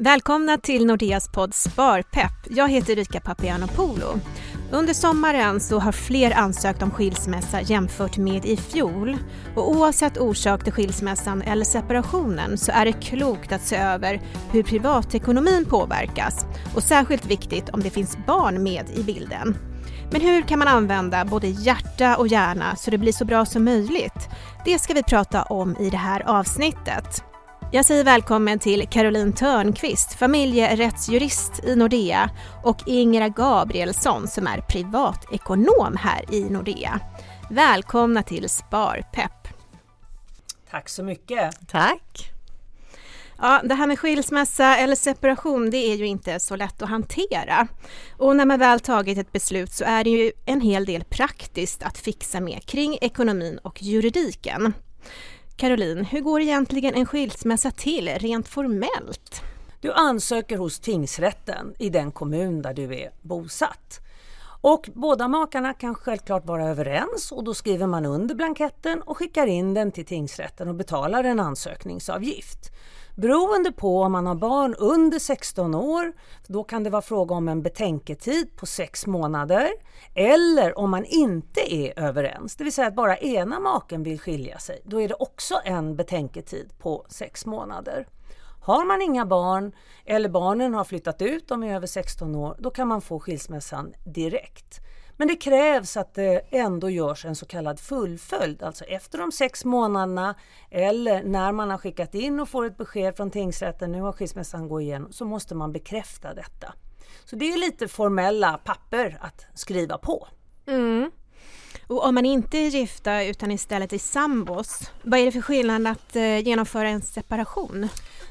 Välkomna till Nordeas podd Sparpepp. Jag heter Rika Papianopolo. Under sommaren så har fler ansökt om skilsmässa jämfört med i fjol. Och oavsett orsak till skilsmässan eller separationen så är det klokt att se över hur privatekonomin påverkas. Och särskilt viktigt om det finns barn med i bilden. Men hur kan man använda både hjärta och hjärna så det blir så bra som möjligt? Det ska vi prata om i det här avsnittet. Jag säger välkommen till Caroline Törnqvist, familjerättsjurist i Nordea, och Ingra Gabrielsson som är privatekonom här i Nordea. Välkomna till Sparpepp. Tack så mycket. Tack. Ja, det här med skilsmässa eller separation, det är ju inte så lätt att hantera. Och när man väl tagit ett beslut så är det ju en hel del praktiskt att fixa med kring ekonomin och juridiken. Caroline, hur går egentligen en skilsmässa till rent formellt? Du ansöker hos tingsrätten i den kommun där du är bosatt. Och båda makarna kan självklart vara överens, och då skriver man under blanketten och skickar in den till tingsrätten och betalar en ansökningsavgift. Beroende på om man har barn under 16 år, då kan det vara fråga om en betänketid på 6 månader, eller om man inte är överens, det vill säga att bara ena maken vill skilja sig, då är det också en betänketid på 6 månader. Har man inga barn eller barnen har flyttat ut, de är över 16 år, då kan man få skilsmässan direkt. Men det krävs att det ändå görs en så kallad fullföljd, alltså efter de 6 månaderna eller när man har skickat in och får ett besked från tingsrätten, nu har skilsmässan gått igenom, så måste man bekräfta detta. Så det är lite formella papper att skriva på. Mm. Och om man inte är gifta utan istället är sambos, vad är det för skillnad att genomföra en separation?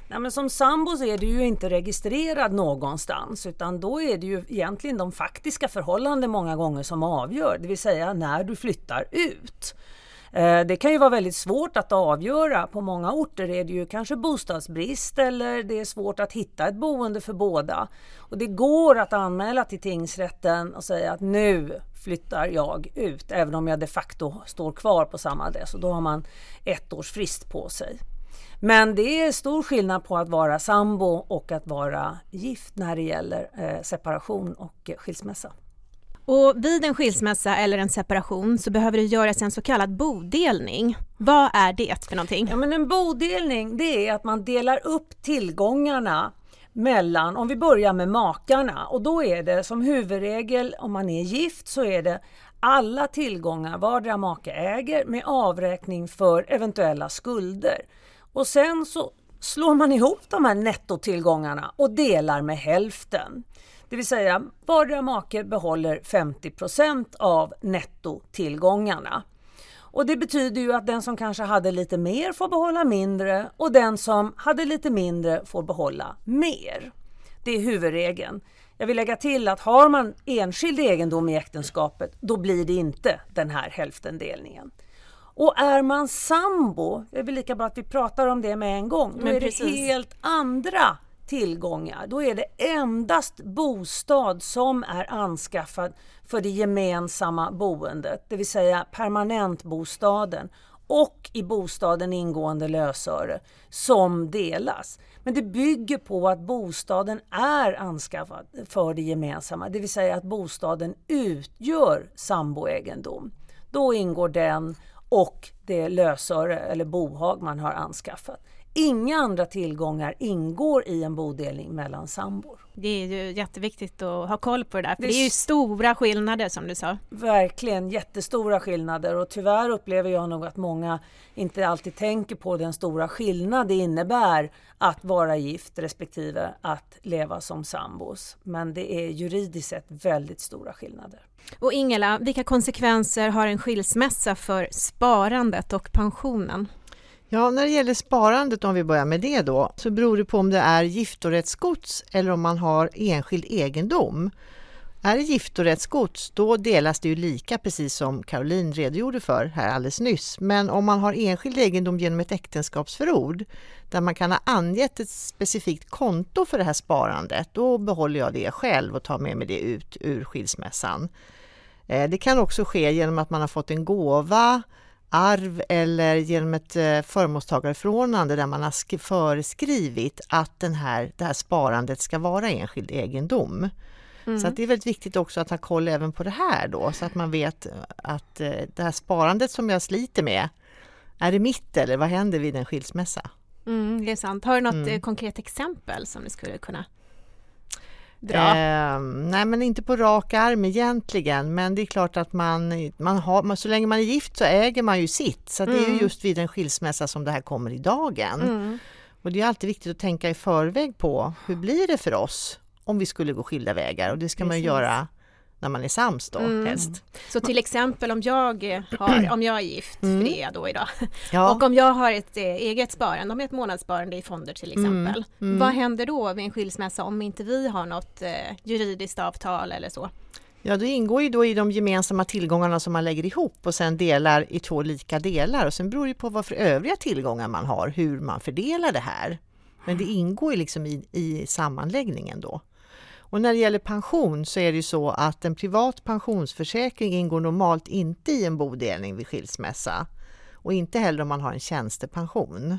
Nej, men som sambos är du ju inte registrerad någonstans, utan då är det ju egentligen de faktiska förhållanden många gånger som avgör, det vill säga när du flyttar ut. Det kan ju vara väldigt svårt att avgöra. På många orter är det ju kanske bostadsbrist eller det är svårt att hitta ett boende för båda. Och det går att anmäla till tingsrätten och säga att nu flyttar jag ut, även om jag de facto står kvar på samma adress, och då har man 1 års frist på sig. Men det är stor skillnad på att vara sambo och att vara gift när det gäller separation och skilsmässa. Och vid en skilsmässa eller en separation så behöver det göras en så kallad bodelning. Vad är det för någonting? Ja, men en bodelning, det är att man delar upp tillgångarna mellan, om vi börjar med makarna, och då är det som huvudregel, om man är gift så är det alla tillgångar vardera make äger med avräkning för eventuella skulder. Och sen så slår man ihop de här nettotillgångarna och delar med hälften. Det vill säga vardera make behåller 50% av nettotillgångarna. Och det betyder ju att den som kanske hade lite mer får behålla mindre, och den som hade lite mindre får behålla mer. Det är huvudregeln. Jag vill lägga till att har man enskild egendom i äktenskapet, då blir det inte den här hälftendelningen. Och är man sambo, det är väl lika bra att vi pratar om det med en gång, då men är precis. Det helt andra tillgångar. Då är det endast bostad som är anskaffad för det gemensamma boendet, det vill säga permanentbostaden och i bostaden ingående lösöre som delas. Men det bygger på att bostaden är anskaffad för det gemensamma, det vill säga att bostaden utgör samboegendom. Då ingår den och det lösöre eller bohag man har anskaffat. Inga andra tillgångar ingår i en bodelning mellan sambor. Det är ju jätteviktigt att ha koll på det där. För det är ju stora skillnader som du sa. Verkligen jättestora skillnader, och tyvärr upplever jag nog att många inte alltid tänker på den stora skillnad det innebär att vara gift respektive att leva som sambos. Men det är juridiskt sett väldigt stora skillnader. Och Ingela, vilka konsekvenser har en skilsmässa för sparandet och pensionen? Ja, när det gäller sparandet, om vi börjar med det då, så beror det på om det är giftorättsgods eller om man har enskild egendom. Är det giftorättsgods, då delas det ju lika, precis som Caroline redogjorde för här alldeles nyss. Men om man har enskild egendom genom ett äktenskapsförord där man kan ha angett ett specifikt konto för det här sparandet, då behåller jag det själv och tar med mig det ut ur skilsmässan. Det kan också ske genom att man har fått en gåva arv eller genom ett förmånstagarförordnande där man har föreskrivit att det här sparandet ska vara enskild egendom. Mm. Så att det är väldigt viktigt också att ha koll även på det här då, så att man vet att det här sparandet som jag sliter med, är det mitt eller vad händer vid en skilsmässa? Mm, det är sant. Har du något konkret exempel som du skulle kunna dra? Nej, men inte på rak arm egentligen, men det är klart att man har, så länge man är gift så äger man ju sitt. Så det är ju just vid en skilsmässa som det här kommer i dagen. Mm. Och det är alltid viktigt att tänka i förväg på hur blir det för oss om vi skulle gå skilda vägar, och det ska man ju göra när man är sams då, helst. Så till exempel om jag är gift, för det är jag då idag, och om jag har ett eget sparande, om jag har ett månadssparande i fonder till exempel, vad händer då vid en skilsmässa om inte vi har något juridiskt avtal eller så? Ja, det ingår ju då i de gemensamma tillgångarna som man lägger ihop och sen delar i två lika delar, och sen beror det på vad för övriga tillgångar man har, hur man fördelar det här. Men det ingår ju liksom i sammanläggningen då. Och när det gäller pension så är det ju så att en privat pensionsförsäkring ingår normalt inte i en bodelning vid skilsmässa. Och inte heller om man har en tjänstepension.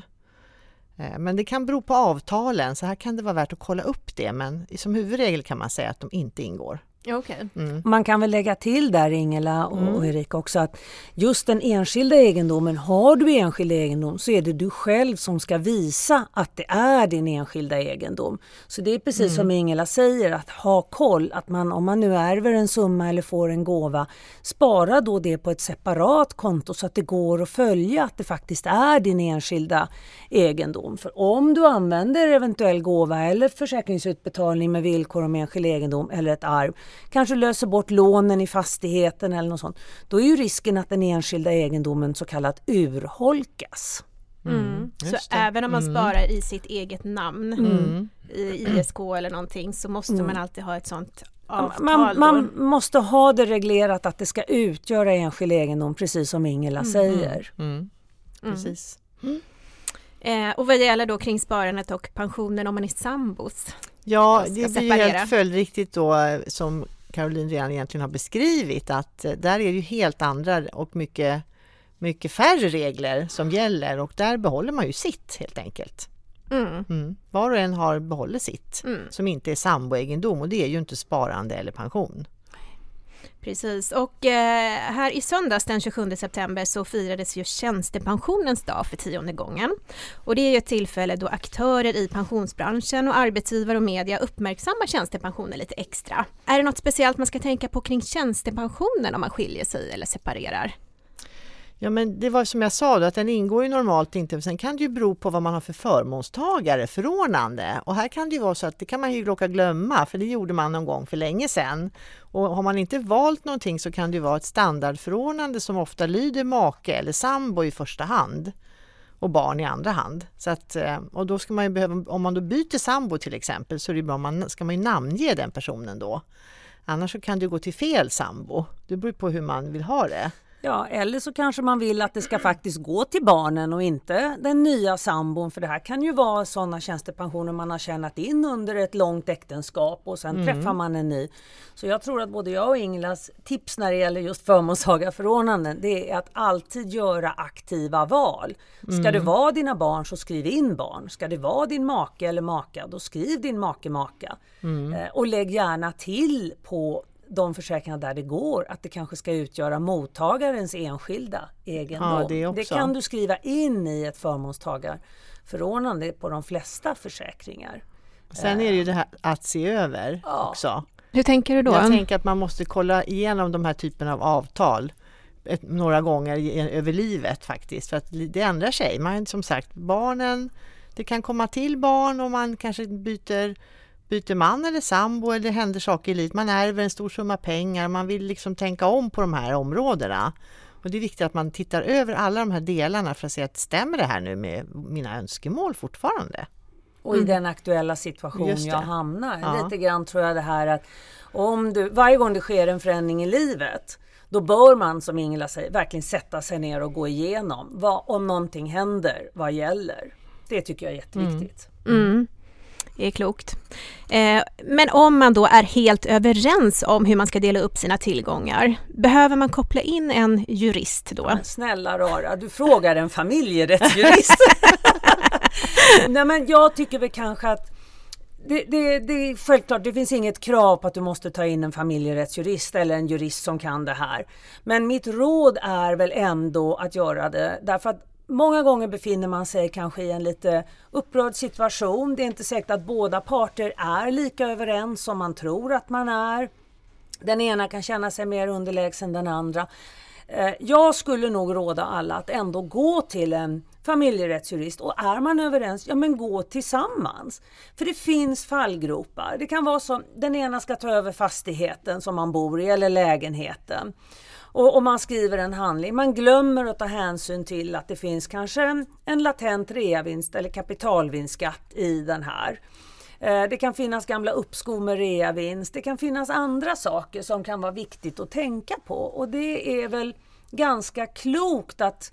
Men det kan bero på avtalen, så här kan det vara värt att kolla upp det. Men som huvudregel kan man säga att de inte ingår. Okay. Mm. Man kan väl lägga till där, Ingela och Erika också, att just den enskilda egendomen, har du enskild egendom så är det du själv som ska visa att det är din enskilda egendom. Så det är precis som Ingela säger, att ha koll, att man, om man nu ärver en summa eller får en gåva, spara då det på ett separat konto så att det går att följa att det faktiskt är din enskilda egendom. För om du använder eventuell gåva eller försäkringsutbetalning med villkor om enskild egendom eller ett arv, kanske löser bort lånen i fastigheten eller något sånt, då är ju risken att den enskilda egendomen så kallat urholkas. Så även om man sparar i sitt eget namn, i ISK eller någonting, så måste man alltid ha ett sånt avtal. Man måste ha det reglerat att det ska utgöra enskild egendom, precis som Ingela säger. Precis. Och vad gäller då kring sparandet och pensionen om man är sambos? Ja, det blir ju helt följdriktigt då, som Caroline redan egentligen har beskrivit, att där är det ju helt andra och mycket, mycket färre regler som gäller, och där behåller man ju sitt helt enkelt. Var och en har behåller sitt som inte är samboegendom, och det är ju inte sparande eller pension. Precis, och här i söndags den 27 september så firades ju tjänstepensionens dag för 10:e gången. Och det är ju ett tillfälle då aktörer i pensionsbranschen och arbetsgivare och media uppmärksammar tjänstepensionen lite extra. Är det något speciellt man ska tänka på kring tjänstepensionen om man skiljer sig eller separerar? Ja, men det var som jag sa då, att den ingår ju normalt inte. Sen kan det ju bero på vad man har för förmånstagare, förordnande. Och här kan det ju vara så att det kan man ju råka glömma, för det gjorde man någon gång för länge sedan. Och har man inte valt någonting så kan det ju vara ett standardförordnande som ofta lyder make eller sambo i första hand och barn i andra hand. Så att, och då ska man ju behöva, om man då byter sambo till exempel, så är det bra, ska man ju namnge den personen då. Annars så kan det gå till fel sambo. Det beror på hur man vill ha det. Ja, eller så kanske man vill att det ska faktiskt gå till barnen och inte den nya sambon, för det här kan ju vara sådana tjänstepensioner man har tjänat in under ett långt äktenskap och sen träffar man en ny. Så jag tror att både jag och Inglas tips när det gäller just förmånstagarförordnanden, det är att alltid göra aktiva val. Ska det vara dina barn, så skriv in barn. Ska det vara din make eller maka, då skriv din make/maka. Och lägg gärna till på de försäkringar där det går att det kanske ska utgöra mottagarens enskilda egendom. Ja, det kan du skriva in i ett förmånstagarförordnande på de flesta försäkringar. Sen är det ju det här att se över också. Hur tänker du då? Jag tänker att man måste kolla igenom de här typen av avtal några gånger över livet faktiskt, för att det ändrar sig. Man, som sagt, barnen, det kan komma till barn och man kanske byter man eller sambo, eller det händer saker i livet. Man ärver en stor summa pengar. Man vill liksom tänka om på de här områdena. Och det är viktigt att man tittar över alla de här delarna för att se att stämmer det här nu med mina önskemål fortfarande. Och i den aktuella situation jag hamnar. Ja. Lite grann tror jag det här att varje gång det sker en förändring i livet, då bör man, som Ingela säger, verkligen sätta sig ner och gå igenom. Om någonting händer, vad gäller? Det tycker jag är jätteviktigt. är klokt. Men om man då är helt överens om hur man ska dela upp sina tillgångar, behöver man koppla in en jurist då? Ja, snälla rara, du frågar en familjerättsjurist. Nej, men jag tycker väl kanske att det är självklart, det finns inget krav på att du måste ta in en familjerättsjurist eller en jurist som kan det här. Men mitt råd är väl ändå att göra det, därför att många gånger befinner man sig kanske i en lite upprörd situation. Det är inte säkert att båda parter är lika överens som man tror att man är. Den ena kan känna sig mer underlägsen den andra. Jag skulle nog råda alla att ändå gå till en familjerättsjurist, och är man överens, ja men gå tillsammans. För det finns fallgropar. Det kan vara så, den ena ska ta över fastigheten som man bor i eller lägenheten. Och man skriver en handling, man glömmer att ta hänsyn till att det finns kanske en latent reavinst eller kapitalvinstskatt i den här. Det kan finnas gamla uppskov med reavinst, det kan finnas andra saker som kan vara viktigt att tänka på. Och det är väl ganska klokt att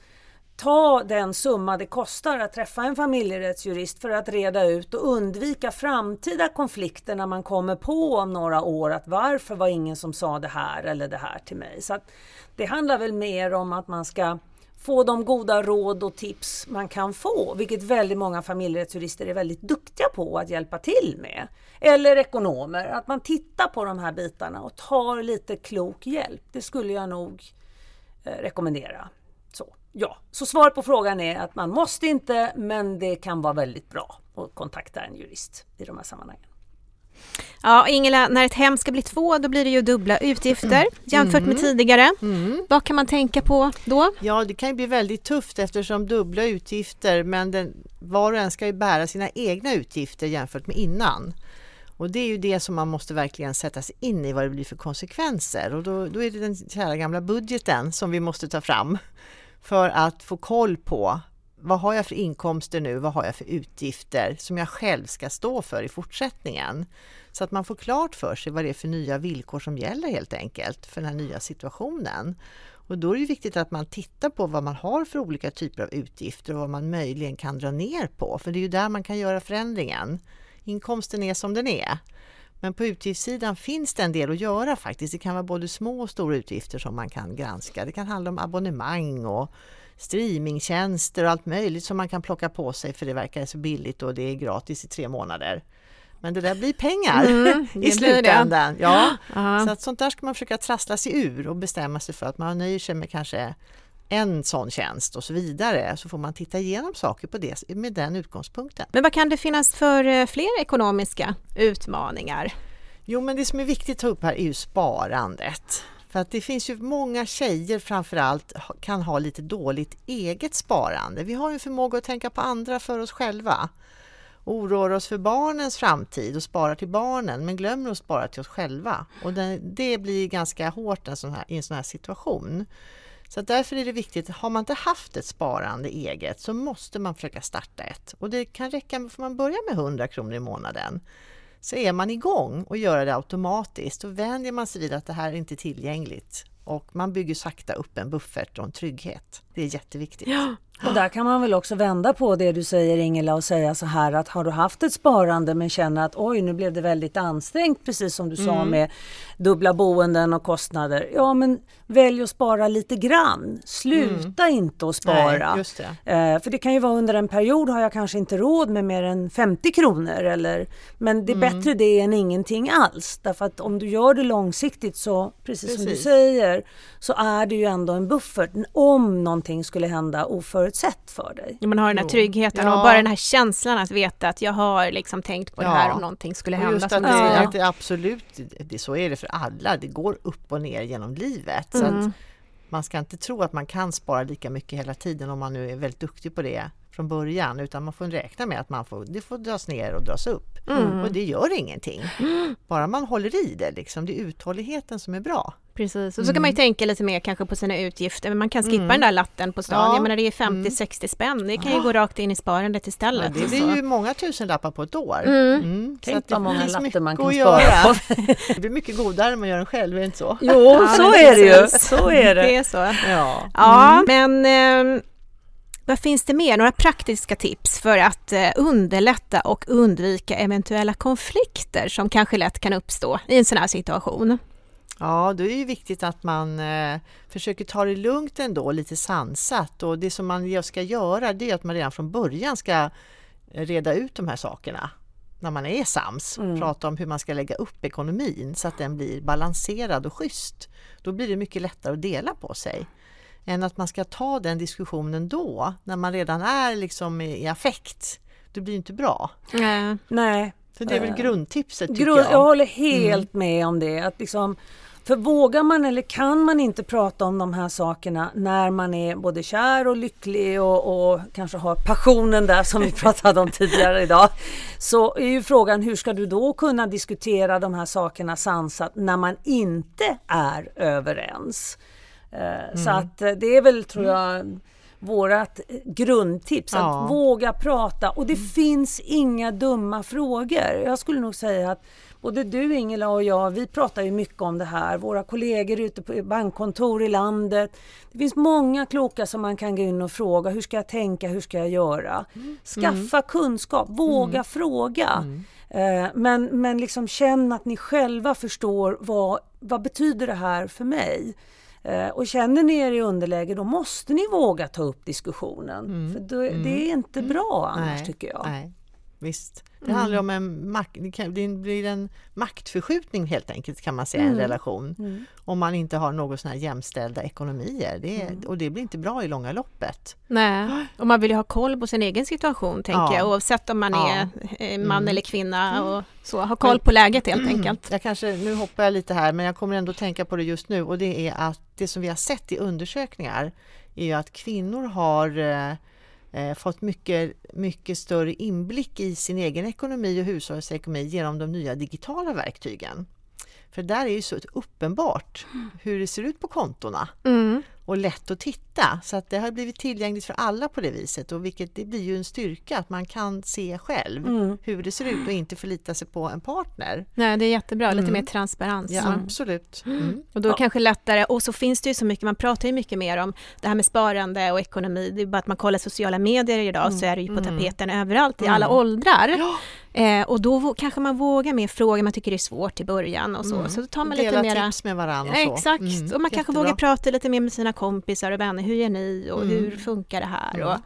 ta den summa det kostar att träffa en familjerättsjurist för att reda ut och undvika framtida konflikter när man kommer på om några år att varför var ingen som sa det här eller det här till mig. Så att det handlar väl mer om att man ska få de goda råd och tips man kan få, vilket väldigt många familjerättsjurister är väldigt duktiga på att hjälpa till med. Eller ekonomer, att man tittar på de här bitarna och tar lite klok hjälp. Det skulle jag nog rekommendera. Ja, så svar på frågan är att man måste inte, men det kan vara väldigt bra att kontakta en jurist i de här sammanhangen. Ja, Ingela, när ett hem ska bli två, då blir det ju dubbla utgifter jämfört med tidigare. Vad kan man tänka på då? Ja, det kan ju bli väldigt tufft eftersom dubbla utgifter, men var och en ska ju bära sina egna utgifter jämfört med innan. Och det är ju det som man måste verkligen sätta sig in i vad det blir för konsekvenser. Och då är det den kära gamla budgeten som vi måste ta fram. För att få koll på vad har jag för inkomster nu, vad har jag för utgifter som jag själv ska stå för i fortsättningen. Så att man får klart för sig vad det är för nya villkor som gäller helt enkelt för den här nya situationen. Och då är det viktigt att man tittar på vad man har för olika typer av utgifter och vad man möjligen kan dra ner på. För det är ju där man kan göra förändringen. Inkomsten är som den är. Men på utgiftssidan finns det en del att göra faktiskt. Det kan vara både små och stora utgifter som man kan granska. Det kan handla om abonnemang och streamingtjänster och allt möjligt som man kan plocka på sig för det verkar så billigt och det är gratis i 3 månader. Men det där blir pengar i slutändan. Ja. Så att sånt där ska man försöka trassla sig ur och bestämma sig för att man nöjer sig med kanske en sån tjänst och så vidare, så får man titta igenom saker på det med den utgångspunkten. Men vad kan det finnas för fler ekonomiska utmaningar? Jo, men det som är viktigt att ta upp här är ju sparandet. För att det finns ju många tjejer framförallt kan ha lite dåligt eget sparande. Vi har ju förmåga att tänka på andra för oss själva. Oroar oss för barnens framtid och sparar till barnen, men glömmer att spara till oss själva. Och det blir ganska hårt i en sån här situation. Så därför är det viktigt, har man inte haft ett sparande eget så måste man försöka starta ett. Och det kan räcka med, för man börjar med 100 kronor i månaden. Så är man igång och gör det automatiskt, och vänjer man sig vid att det här inte är tillgängligt. Och man bygger sakta upp en buffert och en trygghet. Det är jätteviktigt. Ja. Och där kan man väl också vända på det du säger, Ingela, och säga så här att har du haft ett sparande men känner att oj, nu blev det väldigt ansträngt, precis som du sa med dubbla boenden och kostnader. Ja, men välj att spara lite grann. Sluta inte att spara. Nej, just det. För det kan ju vara under en period har jag kanske inte råd med mer än 50 kronor. Men det är bättre det än ingenting alls. Därför att om du gör det långsiktigt så, precis som du säger, så är det ju ändå en buffert om någonting skulle hända oförutsett för dig. Ja, man har den här tryggheten och bara den här känslan att veta att jag har liksom tänkt på det här om någonting skulle hända. Just att det absolut, så är det för alla. Det går upp och ner genom livet. Så att man ska inte tro att man kan spara lika mycket hela tiden om man nu är väldigt duktig på det från början, utan man får räkna med att det får dras ner och dras upp. Och det gör ingenting. Bara man håller i det liksom. Det är uthålligheten som är bra. Precis, och så kan man ju tänka lite mer kanske på sina utgifter, men man kan skippa den där latten på stan. Jag menar, det är 50-60 spänn, det kan ju gå rakt in i sparandet istället. Ja, det är ju många tusenlappar på ett år. Så att det många latter man kan spara på. Det blir mycket godare om man gör den själv, är det inte så? Jo, så är det ju. Så är det. Det är så. Ja, men Vad finns det mer? Några praktiska tips för att underlätta och undvika eventuella konflikter som kanske lätt kan uppstå i en sån här situation? Ja, då är det ju viktigt att man försöker ta det lugnt ändå, lite sansat. Och det som man ska göra, det är att man redan från början ska reda ut de här sakerna. När man är sams, prata om hur man ska lägga upp ekonomin så att den blir balanserad och schysst. Då blir det mycket lättare att dela på sig. Än att man ska ta den diskussionen då, när man redan är liksom i affekt. Det blir inte bra. Nej. Så det är väl grundtipset tycker jag. Jag håller helt med om det. Att liksom, för vågar man eller kan man inte prata om de här sakerna när man är både kär och lycklig och kanske har passionen där som vi pratade om tidigare idag. Så är ju frågan, hur ska du då kunna diskutera de här sakerna sansat när man inte är överens? Så att det är väl, tror jag, vårat grundtips att våga prata. Och det finns inga dumma frågor. Jag skulle nog säga att både du, Ingela, och jag, vi pratar ju mycket om det här. Våra kollegor ute på bankkontor i landet. Det finns många kloka som man kan gå in och fråga. Hur ska jag tänka? Hur ska jag göra? Skaffa kunskap. Våga fråga. Men liksom känn att ni själva förstår vad betyder det här för mig. Och känner ni er i underläge, då måste ni våga ta upp diskussionen. För det är inte bra annars, tycker jag. Nej, visst. Det handlar om det blir en maktförskjutning helt enkelt, kan man säga, i en relation. Om man inte har något sån här jämställda ekonomier. Och det blir inte bra i långa loppet. Nej, och man vill ju ha koll på sin egen situation, tänker jag. Oavsett om man är man eller kvinna och så. Ha koll på läget helt enkelt. Nu hoppar jag lite här, men jag kommer ändå tänka på det just nu. Och det är att det som vi har sett i undersökningar är att kvinnor har fått mycket, mycket större inblick i sin egen ekonomi och hushållsekonomi genom de nya digitala verktygen. För där är ju så uppenbart hur det ser ut på kontorna och lätt att titta. Så att det har blivit tillgängligt för alla på det viset, och vilket det blir ju en styrka att man kan se själv hur det ser ut och inte förlita sig på en partner. Nej, det är jättebra. Lite mer transparens. Ja, absolut. Och då kanske lättare. Och så finns det ju så mycket, man pratar ju mycket mer om det här med sparande och ekonomi. Det är bara att man kollar sociala medier idag så är det ju på tapeten överallt i alla åldrar. Ja. Och då kanske man vågar mer frågor, man tycker det är svårt i början och så. Så då tar man lite mera tips med varandra och så. Exakt, och man kanske vågar prata lite mer med sina kompisar och vänner. Hur gör ni och hur funkar det här? Och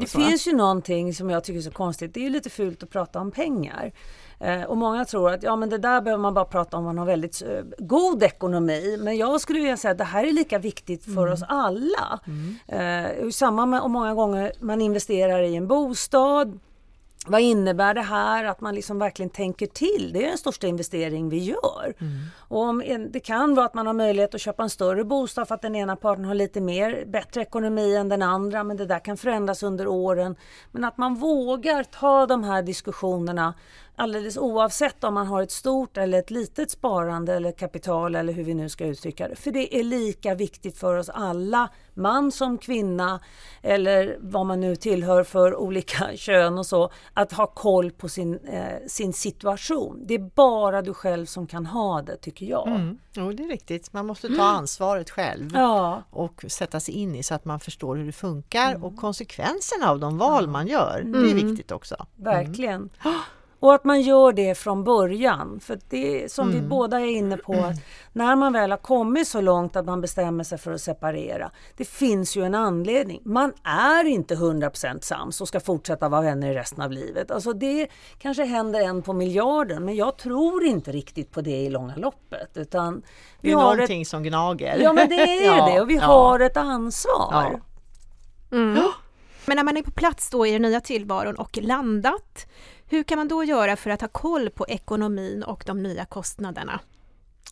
det finns ju någonting som jag tycker är så konstigt. Det är ju lite fult att prata om pengar. Och många tror att men det där behöver man bara prata om man har väldigt god ekonomi. Men jag skulle vilja säga att det här är lika viktigt för oss alla. Samma med, och många gånger man investerar i en bostad. Vad innebär det här? Att man liksom verkligen tänker till. Det är den största investering vi gör. Och det kan vara att man har möjlighet att köpa en större bostad för att den ena parten har lite mer bättre ekonomi än den andra. Men det där kan förändras under åren. Men att man vågar ta de här diskussionerna alldeles oavsett om man har ett stort eller ett litet sparande eller kapital eller hur vi nu ska uttrycka det. För det är lika viktigt för oss alla, man som kvinna eller vad man nu tillhör för olika kön och så, att ha koll på sin situation. Det är bara du själv som kan ha det, tycker jag. Jo, det är riktigt. Man måste ta ansvaret själv och sätta sig in i så att man förstår hur det funkar och konsekvenserna av de val man gör. Det är viktigt också. Verkligen. Och att man gör det från början. För det är, som vi båda är inne på, att när man väl har kommit så långt att man bestämmer sig för att separera. Det finns ju en anledning. Man är inte 100% sams och ska fortsätta vara vänner i resten av livet. Alltså det kanske händer en på miljarden, men jag tror inte riktigt på det i långa loppet. Utan vi har någonting som gnager. Ja, men det är det. Och vi har ett ansvar. Men när man är på plats då i den nya tillvaron och landat, hur kan man då göra för att ha koll på ekonomin och de nya kostnaderna?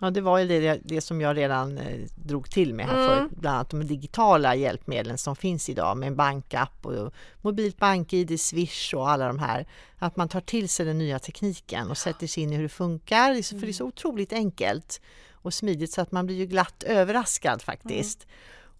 Ja, det var ju det som jag redan drog till med här för, bland annat de digitala hjälpmedlen som finns idag med en bankapp och mobilt bank-ID, Swish och alla de här. Att man tar till sig den nya tekniken och sätter sig in i hur det funkar, för det är så otroligt enkelt och smidigt så att man blir ju glatt överraskad faktiskt.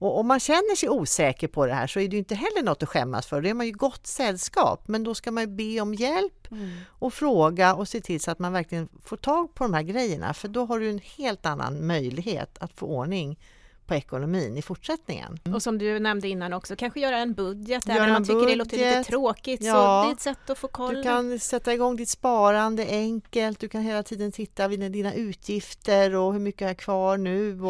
Och om man känner sig osäker på det här så är det ju inte heller något att skämmas för. Det är man ju gott sällskap, men då ska man ju be om hjälp och fråga och se till så att man verkligen får tag på de här grejerna. För då har du en helt annan möjlighet att få ordning på ekonomin i fortsättningen. Mm. Och som du nämnde innan också, kanske göra en budget, även om man tycker det låter lite tråkigt, så det är ett sätt att få koll. Du kan sätta igång ditt sparande enkelt, du kan hela tiden titta vid dina utgifter och hur mycket jag har kvar nu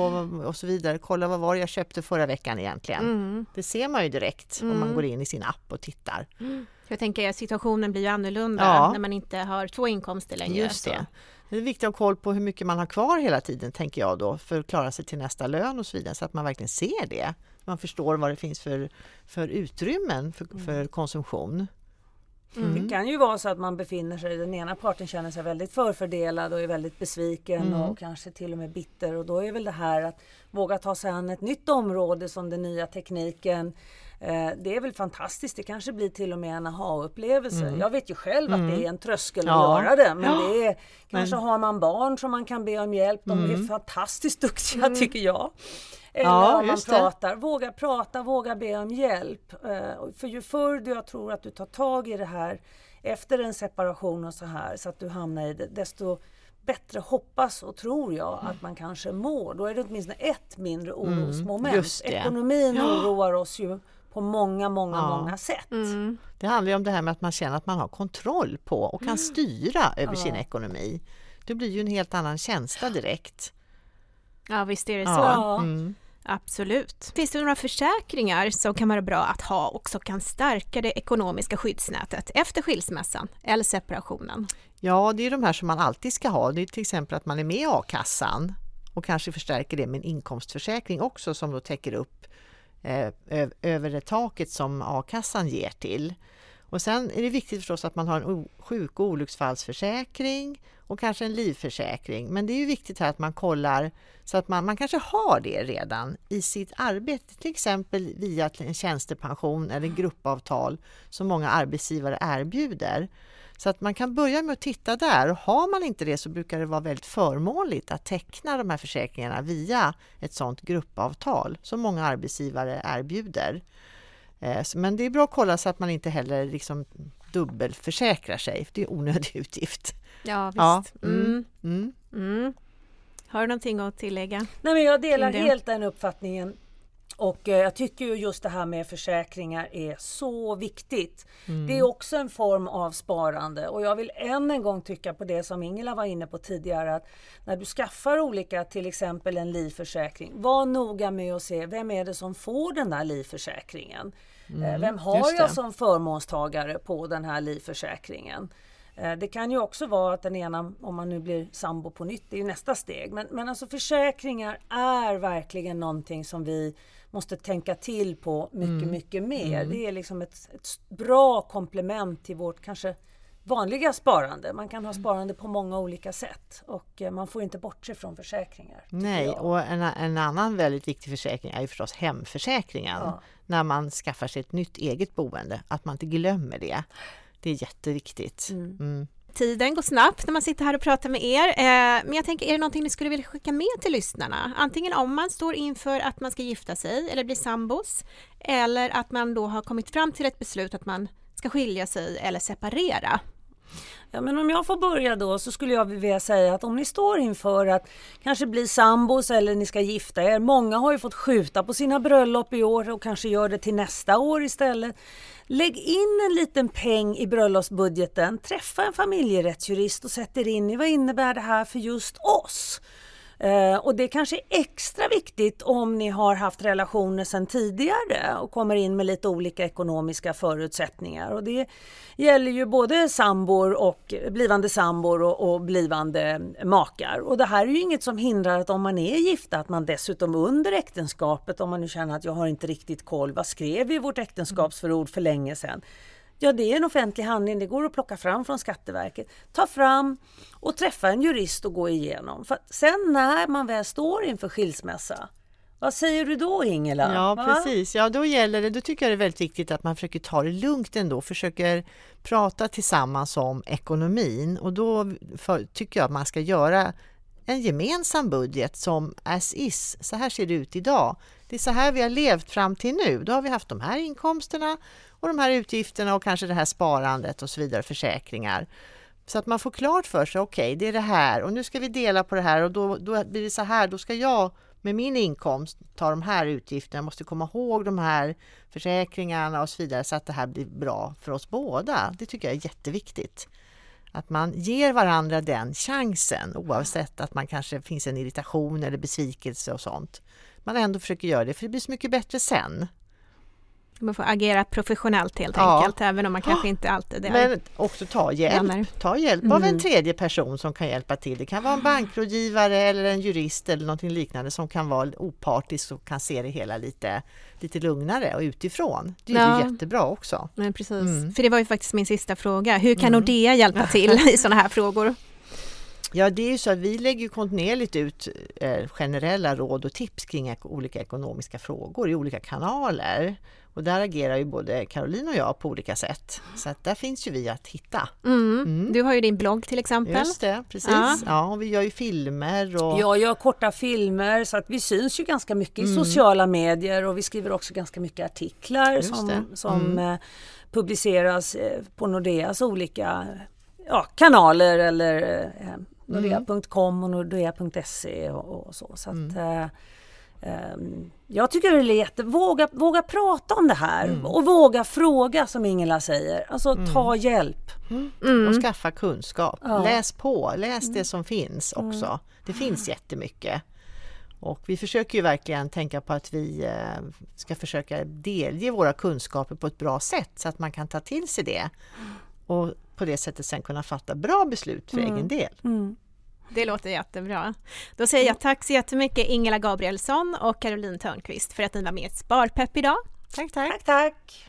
och så vidare. Kolla vad var jag köpte förra veckan egentligen. Mm. Det ser man ju direkt om man går in i sin app och tittar. Mm. Jag tänker att situationen blir ju annorlunda när man inte har två inkomster längre. Just det. Det är viktigt att ha koll på hur mycket man har kvar hela tiden, tänker jag då, för att klara sig till nästa lön och så vidare, så att man verkligen ser det. Man förstår vad det finns för utrymmen för konsumtion. Mm. Det kan ju vara så att man befinner sig, den ena parten känner sig väldigt förfördelad och är väldigt besviken och kanske till och med bitter, och då är väl det här att våga ta sig an ett nytt område som den nya tekniken. Det är väl fantastiskt, det kanske blir till och med en aha-upplevelse. Jag vet ju själv att det är en tröskel att göra det, men det är, kanske har man barn som man kan be om hjälp, de är fantastiskt duktiga tycker jag. Eller om man pratar, våga prata, våga be om hjälp. För ju förr jag tror att du tar tag i det här efter en separation och så här, så att du hamnar i det, desto bättre hoppas och tror jag att man kanske mår. Då är det åtminstone ett mindre orosmoment. Ekonomin oroar oss ju på många sätt. Mm. Det handlar ju om det här med att man känner att man har kontroll på och kan styra över sin ekonomi. Det blir ju en helt annan känsla direkt. Ja, visst är det så. Ja. Mm. Absolut. Finns det några försäkringar som kan vara bra att ha och som kan stärka det ekonomiska skyddsnätet efter skilsmässan eller separationen? Ja, det är de här som man alltid ska ha. Det är till exempel att man är med i A-kassan och kanske förstärker det med en inkomstförsäkring också, som då täcker upp över det taket som A-kassan ger till. Och sen är det viktigt förstås att man har en sjuk- och olycksfallsförsäkring och kanske en livförsäkring. Men det är ju viktigt här att man kollar så att man kanske har det redan i sitt arbete, till exempel via en tjänstepension eller gruppavtal som många arbetsgivare erbjuder. Så att man kan börja med att titta där, och har man inte det så brukar det vara väldigt förmånligt att teckna de här försäkringarna via ett sådant gruppavtal som många arbetsgivare erbjuder. Men det är bra att kolla så att man inte heller liksom dubbelförsäkrar sig, för det är onödig utgift. Ja, visst. Ja. Mm. Mm. Mm. Har du någonting att tillägga? Nej, men jag delar helt den uppfattningen. Och jag tycker ju just det här med försäkringar är så viktigt. Mm. Det är också en form av sparande. Och jag vill än en gång tycka på det som Ingela var inne på tidigare. Att när du skaffar olika, till exempel en livförsäkring, var noga med att se vem är det som får den här livförsäkringen. Mm. Vem har jag som förmånstagare på den här livförsäkringen? Det kan ju också vara att den ena, om man nu blir sambo på nytt, det är ju nästa steg. Men alltså försäkringar är verkligen någonting som vi måste tänka till på mycket mer. Det är liksom ett bra komplement till vårt kanske vanliga sparande. Man kan ha sparande på många olika sätt, och man får inte bortse från försäkringar. Nej, och en annan väldigt viktig försäkring är ju förstås hemförsäkringen. Ja. När man skaffar sig ett nytt eget boende, att man inte glömmer det. Det är jätteviktigt. Mm. Mm. Tiden går snabbt när man sitter här och pratar med er. Men jag tänker, är det någonting ni skulle vilja skicka med till lyssnarna? Antingen om man står inför att man ska gifta sig eller bli sambos, eller att man då har kommit fram till ett beslut att man ska skilja sig eller separera. Ja, men om jag får börja då, så skulle jag vilja säga att om ni står inför att kanske bli sambos eller ni ska gifta er. Många har ju fått skjuta på sina bröllop i år och kanske gör det till nästa år istället. Lägg in en liten peng i bröllopsbudgeten. Träffa en familjerättsjurist och sätt er in i vad innebär det här för just oss. Och det är kanske extra viktigt om ni har haft relationer sedan tidigare och kommer in med lite olika ekonomiska förutsättningar. Och det gäller ju både sambor och blivande sambor och blivande makar. Och det här är ju inget som hindrar att om man är gifta, att man dessutom under äktenskapet, om man nu känner att jag har inte riktigt koll, vad skrev vi i vårt äktenskapsförord för länge sedan? Ja, det är en offentlig handling, det går att plocka fram från Skatteverket. Ta fram och träffa en jurist och gå igenom. För sen när man väl står inför skilsmässa, vad säger du då, Ingela? Ja, precis. Ja, då gäller det. Då tycker jag det är väldigt viktigt att man försöker ta det lugnt ändå. Försöker prata tillsammans om ekonomin. Och då tycker jag att man ska göra en gemensam budget som as is. Så här ser det ut idag. Det är så här vi har levt fram till nu. Då har vi haft de här inkomsterna och de här utgifterna och kanske det här sparandet och så vidare, försäkringar. Så att man får klart för sig, okej, det är det här och nu ska vi dela på det här och då blir det så här, då ska jag med min inkomst ta de här utgifterna, jag måste komma ihåg de här försäkringarna och så vidare så att det här blir bra för oss båda. Det tycker jag är jätteviktigt. Att man ger varandra den chansen oavsett att man kanske finns en irritation eller besvikelse och sånt. Man ändå försöker göra det för det blir så mycket bättre sen. Man får agera professionellt helt enkelt även om man kanske inte alltid är. Men också ta hjälp av en tredje person som kan hjälpa till. Det kan vara en bankrådgivare eller en jurist eller någonting liknande som kan vara opartisk och kan se det hela lite lugnare och utifrån. Det är ju jättebra också. Men precis. Mm. För det var ju faktiskt min sista fråga. Hur kan Nordea hjälpa till i sådana här frågor? Ja, det är ju så att vi lägger kontinuerligt ut generella råd och tips kring olika ekonomiska frågor i olika kanaler. Och där agerar ju både Caroline och jag på olika sätt. Så att där finns ju vi att hitta. Mm. Du har ju din blogg till exempel. Just det, precis. Ja, och vi gör ju filmer. Och... Jag gör korta filmer så att vi syns ju ganska mycket i sociala medier. Och vi skriver också ganska mycket artiklar som publiceras på Nordeas olika kanaler eller... Nordea.com och Nordea.se och så. Så att, jag tycker det är våga prata om det här och våga fråga som Ingela säger. Alltså ta hjälp. Och skaffa kunskap. Ja. Läs det som finns också. Det finns jättemycket. Och vi försöker ju verkligen tänka på att vi ska försöka delge våra kunskaper på ett bra sätt så att man kan ta till sig det. Och på det sättet sen kunna fatta bra beslut för egen del. Mm. Det låter jättebra. Då säger jag tack så jättemycket Ingra Gabrielsson och Caroline Törnqvist för att ni var med i Sparpepp idag. Tack.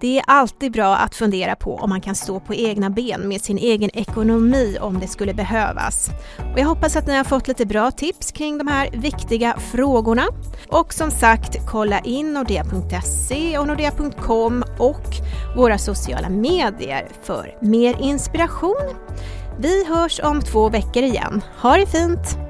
Det är alltid bra att fundera på om man kan stå på egna ben med sin egen ekonomi om det skulle behövas. Och jag hoppas att ni har fått lite bra tips kring de här viktiga frågorna. Och som sagt, kolla in nordea.se och nordea.com och våra sociala medier för mer inspiration. Vi hörs om 2 veckor igen. Ha det fint!